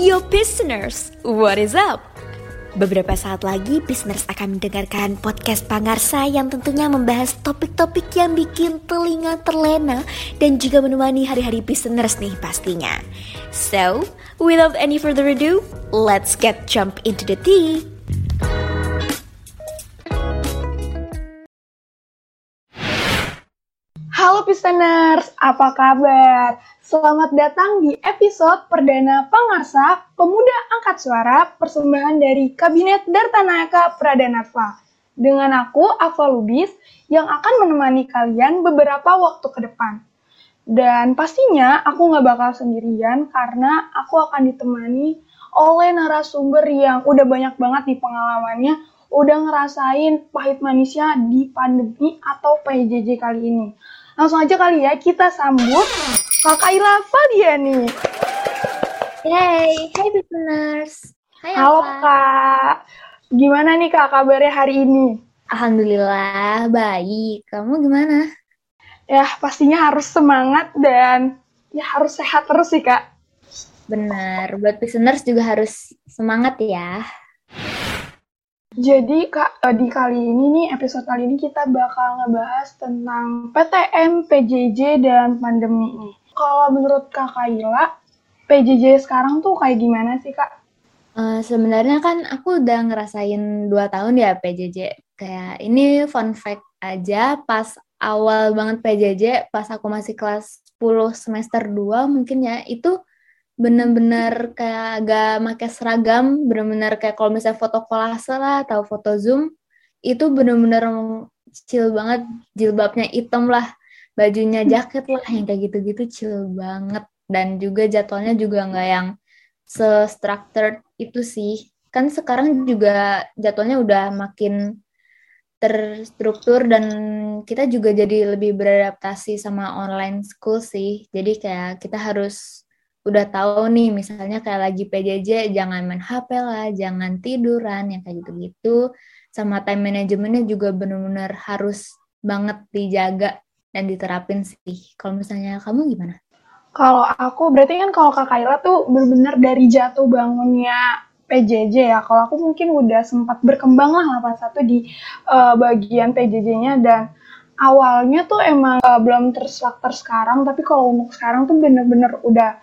Yo listeners, what is up? Beberapa saat lagi listeners akan mendengarkan podcast Pangarsa yang tentunya membahas topik-topik yang bikin telinga terlena dan juga menemani hari-hari listeners nih pastinya. So, without any further ado, let's get jump into the tea. Halo listeners, apa kabar? Selamat datang di episode perdana Pangarsa Pemuda Angkat Suara persembahan dari Kabinet Darta Naka Pradana Narva. Dengan aku, Ava Lubis, yang akan menemani kalian beberapa waktu ke depan. Dan pastinya aku nggak bakal sendirian karena aku akan ditemani oleh narasumber yang udah banyak banget nih pengalamannya, udah ngerasain pahit manisnya di pandemi atau PJJ kali ini. Langsung aja kali ya, kita sambut Kak Ira Fadiani. Yeay, hai listeners. Hai, halo Ava. Kak, gimana nih Kak kabarnya hari ini? Alhamdulillah, baik. Kamu gimana? Ya, pastinya harus semangat dan ya harus sehat terus sih Kak. Benar, buat listeners juga harus semangat ya. Jadi Kak, episode kali ini kita bakal ngebahas tentang PTM, PJJ, dan pandemi nih. Kalau menurut Kak Kaila, PJJ sekarang tuh kayak gimana sih Kak? Sebenarnya kan aku udah ngerasain 2 tahun ya PJJ. Kayak ini fun fact aja, pas awal banget PJJ, pas aku masih kelas 10 semester 2 mungkin ya, itu bener-bener kayak agak pakai seragam, bener-bener kayak kalau misalnya foto kolase lah atau foto zoom, itu bener-bener chill banget, jilbabnya hitam lah, bajunya jaket lah, yang kayak gitu-gitu chill banget. Dan juga jadwalnya juga nggak yang se-structured itu sih. Kan sekarang juga jadwalnya udah makin terstruktur dan kita juga jadi lebih beradaptasi sama online school sih. Jadi kayak kita harus udah tahu nih, misalnya kayak lagi PJJ, jangan main HP lah, jangan tiduran, yang kayak gitu-gitu. Sama time managementnya juga benar-benar harus banget dijaga dan diterapin sih. Kalau misalnya kamu gimana? Kalau aku, berarti kan kalau Kak Kaila tuh benar-benar dari jatuh bangunnya PJJ ya. Kalau aku mungkin udah sempat berkembang lah pas satu di bagian PJJ-nya dan awalnya tuh emang belum terstruktur sekarang, tapi kalau untuk sekarang tuh bener-bener udah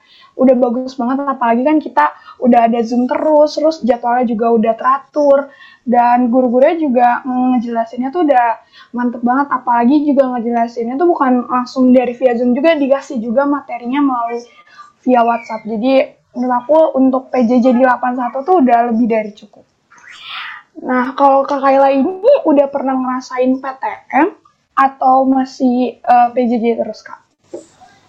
bagus banget, apalagi kan kita udah ada Zoom terus jadwalnya juga udah teratur, dan guru-gurunya juga ngejelasinnya tuh udah mantep banget, apalagi juga ngejelasinnya tuh bukan langsung dari via Zoom juga, dikasih juga materinya melalui via WhatsApp, jadi menurut aku untuk PJJ di 81 tuh udah lebih dari cukup. Nah, kalau Kak Kaila ini udah pernah ngerasain PTM, atau masih PJJ terus Kak?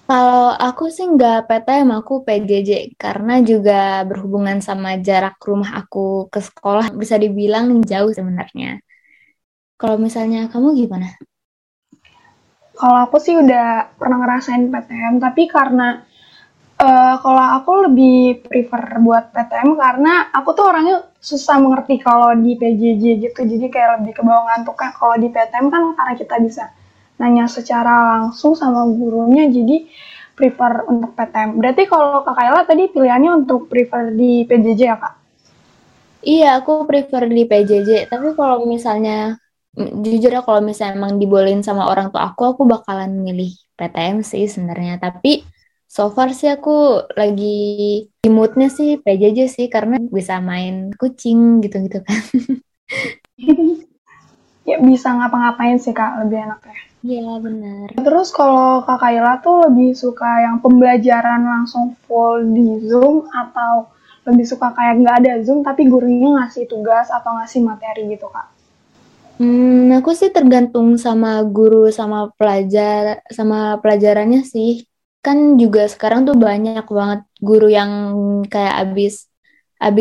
Kalau aku sih nggak PTM, aku PJJ karena juga berhubungan sama jarak rumah aku ke sekolah, bisa dibilang jauh sebenarnya. Kalau misalnya kamu gimana? Kalau aku sih udah pernah ngerasain PTM, tapi karena kalau aku lebih prefer buat PTM karena aku tuh orangnya susah mengerti kalau di PJJ gitu. Jadi kayak lebih ke bawah ngantuknya. Kalau di PTM kan karena kita bisa nanya secara langsung sama gurunya, jadi prefer untuk PTM. Berarti kalau Kak Kaila tadi pilihannya untuk prefer di PJJ ya Kak? Iya, aku prefer di PJJ. Tapi kalau misalnya, jujur ya, kalau misalnya emang dibolehin sama orang tua aku bakalan milih PTM sih sebenarnya. Tapi so far sih aku lagi di moodnya sih PJJ sih, karena bisa main kucing gitu-gitu kan. Ya bisa ngapa-ngapain sih Kak, lebih enak ya. Iya benar. Terus kalau Kak Kaila tuh lebih suka yang pembelajaran langsung full di Zoom atau lebih suka kayak nggak ada Zoom tapi gurunya ngasih tugas atau ngasih materi gitu Kak? Aku sih tergantung sama guru sama pelajarannya sih. Kan juga sekarang tuh banyak banget guru yang kayak abis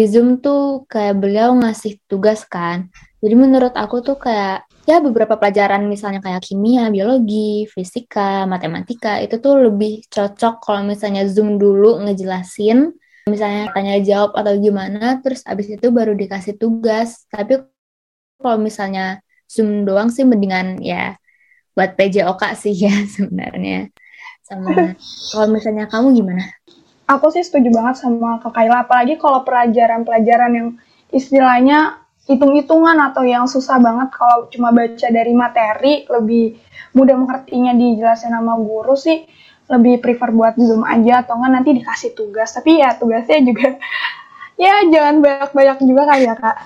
Zoom tuh kayak beliau ngasih tugas kan. Jadi menurut aku tuh kayak ya beberapa pelajaran misalnya kayak kimia, biologi, fisika, matematika itu tuh lebih cocok kalau misalnya Zoom dulu ngejelasin, misalnya tanya jawab atau gimana, terus abis itu baru dikasih tugas. Tapi kalau misalnya Zoom doang sih mendingan ya buat PJOK sih ya sebenarnya. Sama kalau misalnya kamu gimana? Aku sih setuju banget sama Kak Kaila, apalagi kalau pelajaran-pelajaran yang istilahnya hitung-hitungan atau yang susah banget kalau cuma baca dari materi, lebih mudah mengertinya dijelasin sama guru sih, lebih prefer buat Zoom aja atau enggak nanti dikasih tugas. Tapi ya tugasnya juga ya jangan banyak-banyak juga kali ya, Kak.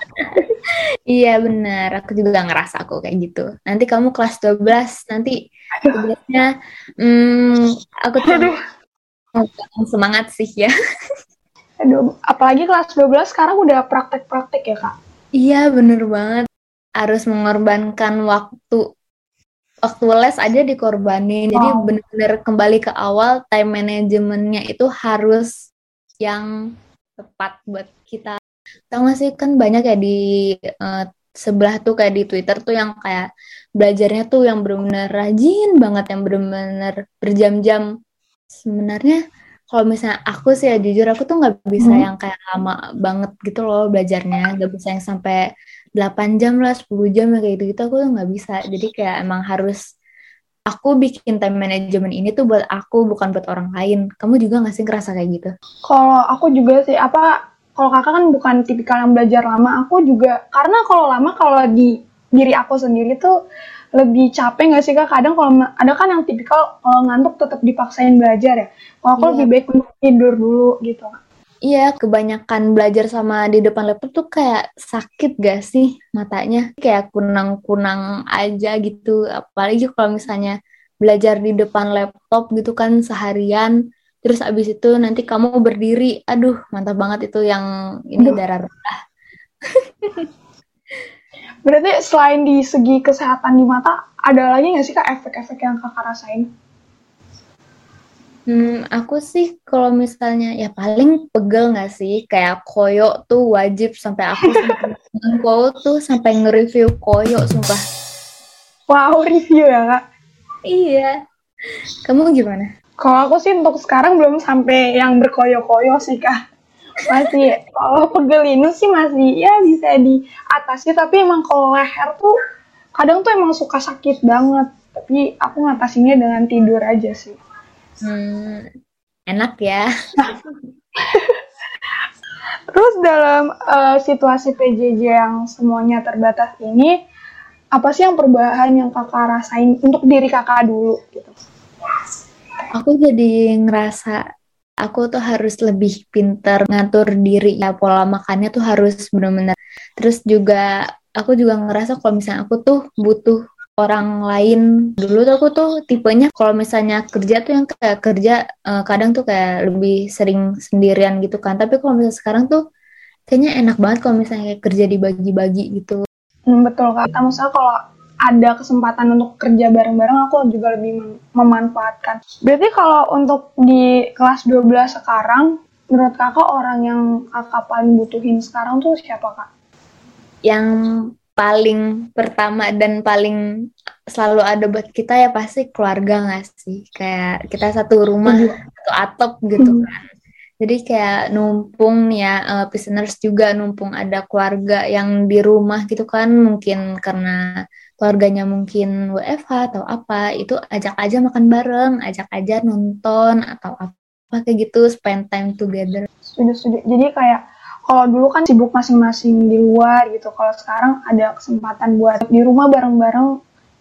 Iya benar, aku juga ngerasa aku kayak gitu. Nanti kamu kelas 12, nanti tugasnya aku tuh semangat sih ya. Aduh, apalagi kelas 12 sekarang udah praktek-praktek ya, Kak? Iya, bener banget. Harus mengorbankan waktu. Waktu les aja dikorbanin. Wow. Jadi bener-bener kembali ke awal, time management-nya itu harus yang tepat buat kita. Tau gak sih, kan banyak ya di sebelah tuh kayak di Twitter tuh yang kayak belajarnya tuh yang bener-bener rajin banget, yang bener-bener berjam-jam. Sebenarnya kalau misalnya aku sih ya jujur aku tuh nggak bisa yang kayak lama banget gitu loh belajarnya, nggak bisa yang sampai 8 jam lah, 10 jam kayak gitu aku tuh nggak bisa. Jadi kayak emang harus aku bikin time management ini tuh buat aku, bukan buat orang lain. Kamu juga nggak sih ngerasa kayak gitu? Kalau aku juga sih kalau kakak kan bukan tipikal yang belajar lama, aku juga karena kalau lama kalau di diri aku sendiri tuh lebih capek nggak sih Kak? Kadang kalau ada kan yang tipikal kalau ngantuk tetap dipaksain belajar ya. Kalau aku lebih baik tidur dulu gitu. Iya, kebanyakan belajar sama di depan laptop tuh kayak sakit gak sih matanya? Kayak kunang-kunang aja gitu. Apalagi kalau misalnya belajar di depan laptop gitu kan seharian. Terus abis itu nanti kamu berdiri. Aduh, mantap banget itu yang ini darah rendah. Berarti selain di segi kesehatan di mata, ada lagi nggak sih Kak efek-efek yang kakak rasain? Aku sih kalau misalnya ya paling pegel nggak sih, kayak koyo tuh wajib sampai aku koyo tuh sampai nge-review koyo sumpah. Wow, review ya Kak? Iya. Kamu gimana? Kalau aku sih untuk sekarang belum sampai yang berkoyo-koyo sih Kak. Masih, kalau pegelinus sih masih ya bisa diatasi, tapi emang kalau leher tuh kadang tuh emang suka sakit banget, tapi aku ngatasinnya dengan tidur aja sih. Enak ya. Terus dalam situasi PJJ yang semuanya terbatas ini, apa sih yang perubahan yang kakak rasain untuk diri kakak dulu gitu? Aku jadi ngerasa aku tuh harus lebih pintar ngatur diri ya, pola makannya tuh harus benar-benar. Terus juga aku juga ngerasa kalau misalnya aku tuh butuh orang lain. Dulu tuh aku tuh tipenya kalau misalnya kerja tuh yang kayak kerja kadang tuh kayak lebih sering sendirian gitu kan. Tapi kalau misalnya sekarang tuh kayaknya enak banget kalau misalnya kayak kerja dibagi-bagi gitu. Betul Kak. Misalnya kalau ada kesempatan untuk kerja bareng-bareng, aku juga lebih memanfaatkan. Berarti kalau untuk di kelas 12 sekarang, menurut kakak orang yang kakak paling butuhin sekarang tuh siapa Kak? Yang paling pertama dan paling selalu ada buat kita ya pasti keluarga nggak sih? Kayak kita satu rumah, satu atap gitu kan. Jadi kayak numpung ya, listeners juga numpung ada keluarga yang di rumah gitu kan, mungkin karena keluarganya mungkin WFH atau apa, itu ajak aja makan bareng, ajak aja nonton atau apa kayak gitu, spend time together. Setuju. Jadi kayak kalau dulu kan sibuk masing-masing di luar gitu, kalau sekarang ada kesempatan buat di rumah bareng-bareng,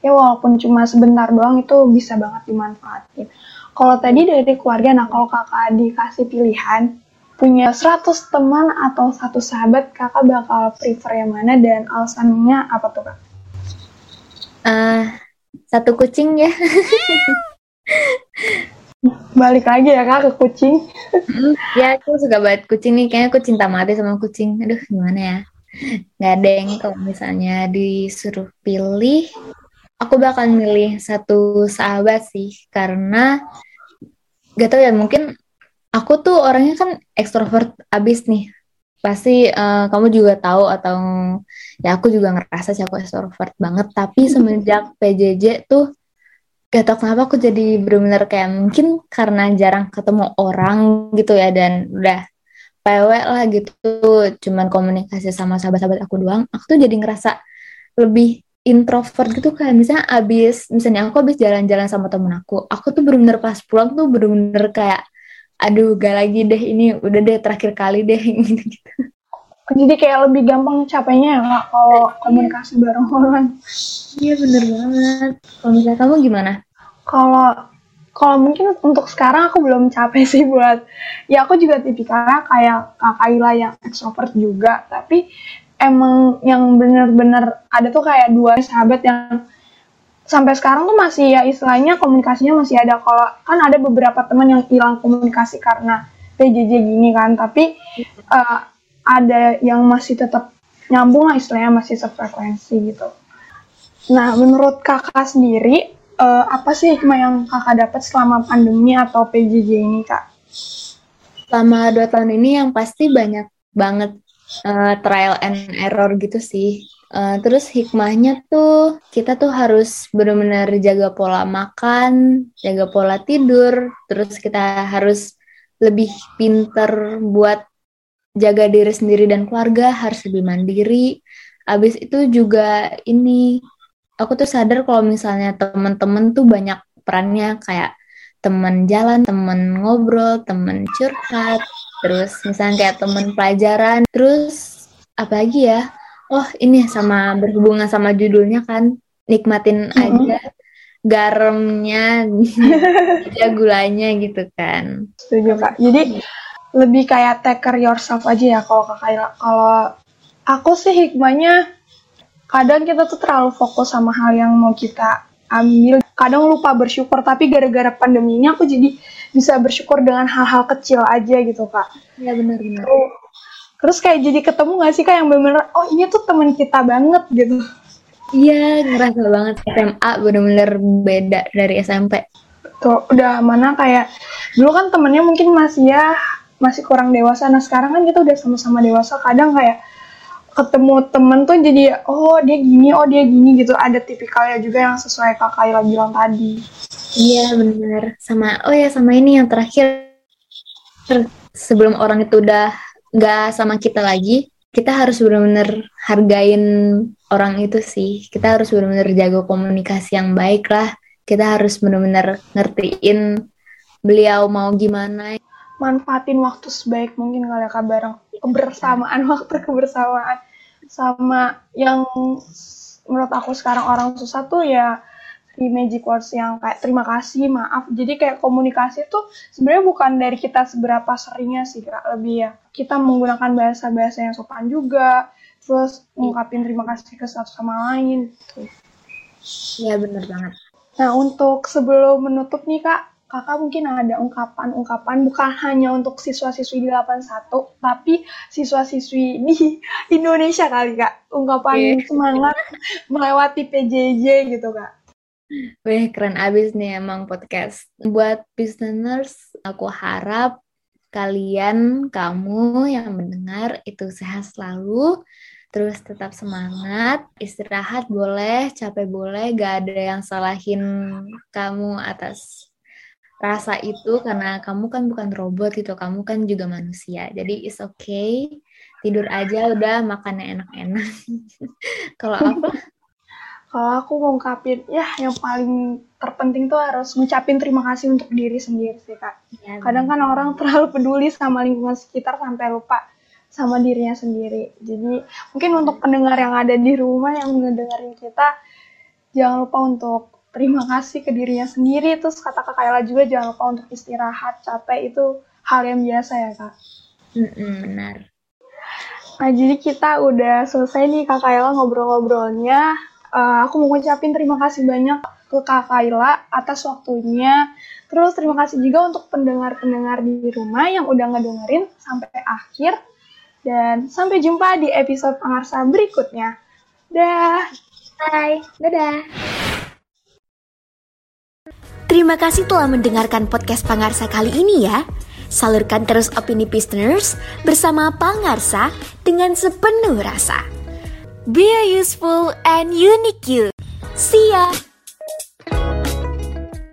ya walaupun cuma sebentar doang itu bisa banget dimanfaatin. Kalau tadi dari keluarga, nah kalau kakak dikasih pilihan, punya 100 teman atau 1 sahabat, kakak bakal prefer yang mana dan alasannya apa tuh Kak? 1 kucing ya. Balik lagi ya Kak ke kucing. Ya aku suka banget kucing nih, kayaknya aku cinta mati sama kucing. Aduh gimana ya, gak ada yang kalau misalnya disuruh pilih aku bakal milih 1 sahabat sih, karena gak tau ya, mungkin aku tuh orangnya kan ekstrovert abis nih. Pasti kamu juga tahu atau ya aku juga ngerasa sih aku extrovert banget, tapi semenjak PJJ tuh gak tau kenapa aku jadi benar-benar kayak mungkin karena jarang ketemu orang gitu ya, dan udah PW lah gitu, cuman komunikasi sama sahabat-sahabat aku doang. Aku tuh jadi ngerasa lebih introvert gitu, kayak misalnya aku abis jalan-jalan sama temen aku tuh benar-benar pas pulang tuh benar-benar kayak aduh gak lagi deh, ini udah deh terakhir kali deh gitu. Jadi kayak lebih gampang capeknya ya Kak kalau komunikasi bareng orang. Iya bener banget. Kalau misalnya kamu gimana? Kalau mungkin untuk sekarang aku belum capek sih buat, ya aku juga tipikalnya kayak Kak Kaila yang extrovert juga, tapi emang yang bener-bener ada tuh kayak dua sahabat yang sampai sekarang tuh masih ya istilahnya komunikasinya masih ada. Kalau kan ada beberapa teman yang hilang komunikasi karena PJJ gini kan, tapi ada yang masih tetap nyambung lah istilahnya, masih sefrekuensi gitu. Nah menurut kakak sendiri, apa sih hikmah yang kakak dapat selama pandemi atau PJJ ini Kak? Selama 2 tahun ini yang pasti banyak banget trial and error gitu sih. Terus hikmahnya tuh kita tuh harus benar-benar jaga pola makan, jaga pola tidur. Terus kita harus lebih pinter buat jaga diri sendiri dan keluarga, harus lebih mandiri. Abis itu juga ini, aku tuh sadar kalau misalnya teman-teman tuh banyak perannya, kayak teman jalan, teman ngobrol, teman curhat, terus misalnya kayak teman pelajaran, terus apa lagi ya? Oh ini sama berhubungan sama judulnya kan, nikmatin aja garamnya, aja gulanya gitu kan. Setuju Kak. Jadi lebih kayak take care yourself aja ya kalau Kakak. Kalau aku sih hikmahnya, kadang kita tuh terlalu fokus sama hal yang mau kita ambil. Kadang lupa bersyukur, tapi gara-gara pandemi ini aku jadi bisa bersyukur dengan hal-hal kecil aja gitu, Kak. Iya benar-benar. Terus kayak jadi ketemu gak sih, Kak, yang benar-benar, oh ini tuh teman kita banget gitu. Iya, ngerasa banget. SMA benar-benar beda dari SMP. Tuh, udah mana kayak, dulu kan temennya mungkin masih kurang dewasa. Nah sekarang kan kita udah sama-sama dewasa, kadang kayak ketemu temen tuh jadi oh dia gini gitu, ada tipikalnya juga yang sesuai Kak Kaila bilang tadi. Iya benar. Sama ini yang terakhir, sebelum orang itu udah nggak sama kita lagi, kita harus benar-benar hargain orang itu sih. Kita harus benar-benar jaga komunikasi yang baik lah. Kita harus benar-benar ngertiin beliau mau gimana. Manfaatin waktu sebaik mungkin kalau ada kabar kebersamaan sama yang menurut aku sekarang orang susah tuh ya di magic words yang kayak terima kasih, maaf. Jadi kayak komunikasi tuh sebenarnya bukan dari kita seberapa seringnya sih, lebih ya kita menggunakan bahasa-bahasa yang sopan juga, terus ngungkapin terima kasih ke satu sama lain gitu. Iya benar banget. Nah untuk sebelum menutup nih Kak, Kakak mungkin ada ungkapan-ungkapan bukan hanya untuk siswa-siswi di 81, tapi siswa-siswi di Indonesia kali Kak. Ungkapan semangat melewati PJJ gitu Kak. Wih keren abis nih emang podcast. Buat listeners, aku harap kamu yang mendengar itu sehat selalu. Terus tetap semangat, istirahat boleh, capek boleh, gak ada yang salahin kamu atas rasa itu, karena kamu kan bukan robot gitu, kamu kan juga manusia. Jadi it's okay, tidur aja udah, makannya enak-enak. Kalau apa? Kalau aku mau ngungkapin, ya yang paling terpenting tuh harus ngucapin terima kasih untuk diri sendiri sih Kak. Ya, kadang kan orang terlalu peduli sama lingkungan sekitar sampai lupa sama dirinya sendiri. Jadi mungkin untuk pendengar yang ada di rumah yang mendengarin kita, jangan lupa untuk terima kasih ke dirinya sendiri. Terus kata Kak Kaila juga jangan lupa untuk istirahat, capek itu hal yang biasa ya Kak. Benar. Nah jadi kita udah selesai nih Kak Kaila ngobrol-ngobrolnya. Aku mau ngucapin terima kasih banyak ke Kak Kaila atas waktunya. Terus terima kasih juga untuk pendengar-pendengar di rumah yang udah ngedengerin sampai akhir. Dan sampai jumpa di episode Pangarsa berikutnya. Dah. Bye. Dadah. Terima kasih telah mendengarkan podcast Pangarsa kali ini ya. Salurkan terus opini listeners bersama Pangarsa dengan sepenuh rasa. Be a useful and unique you. See ya!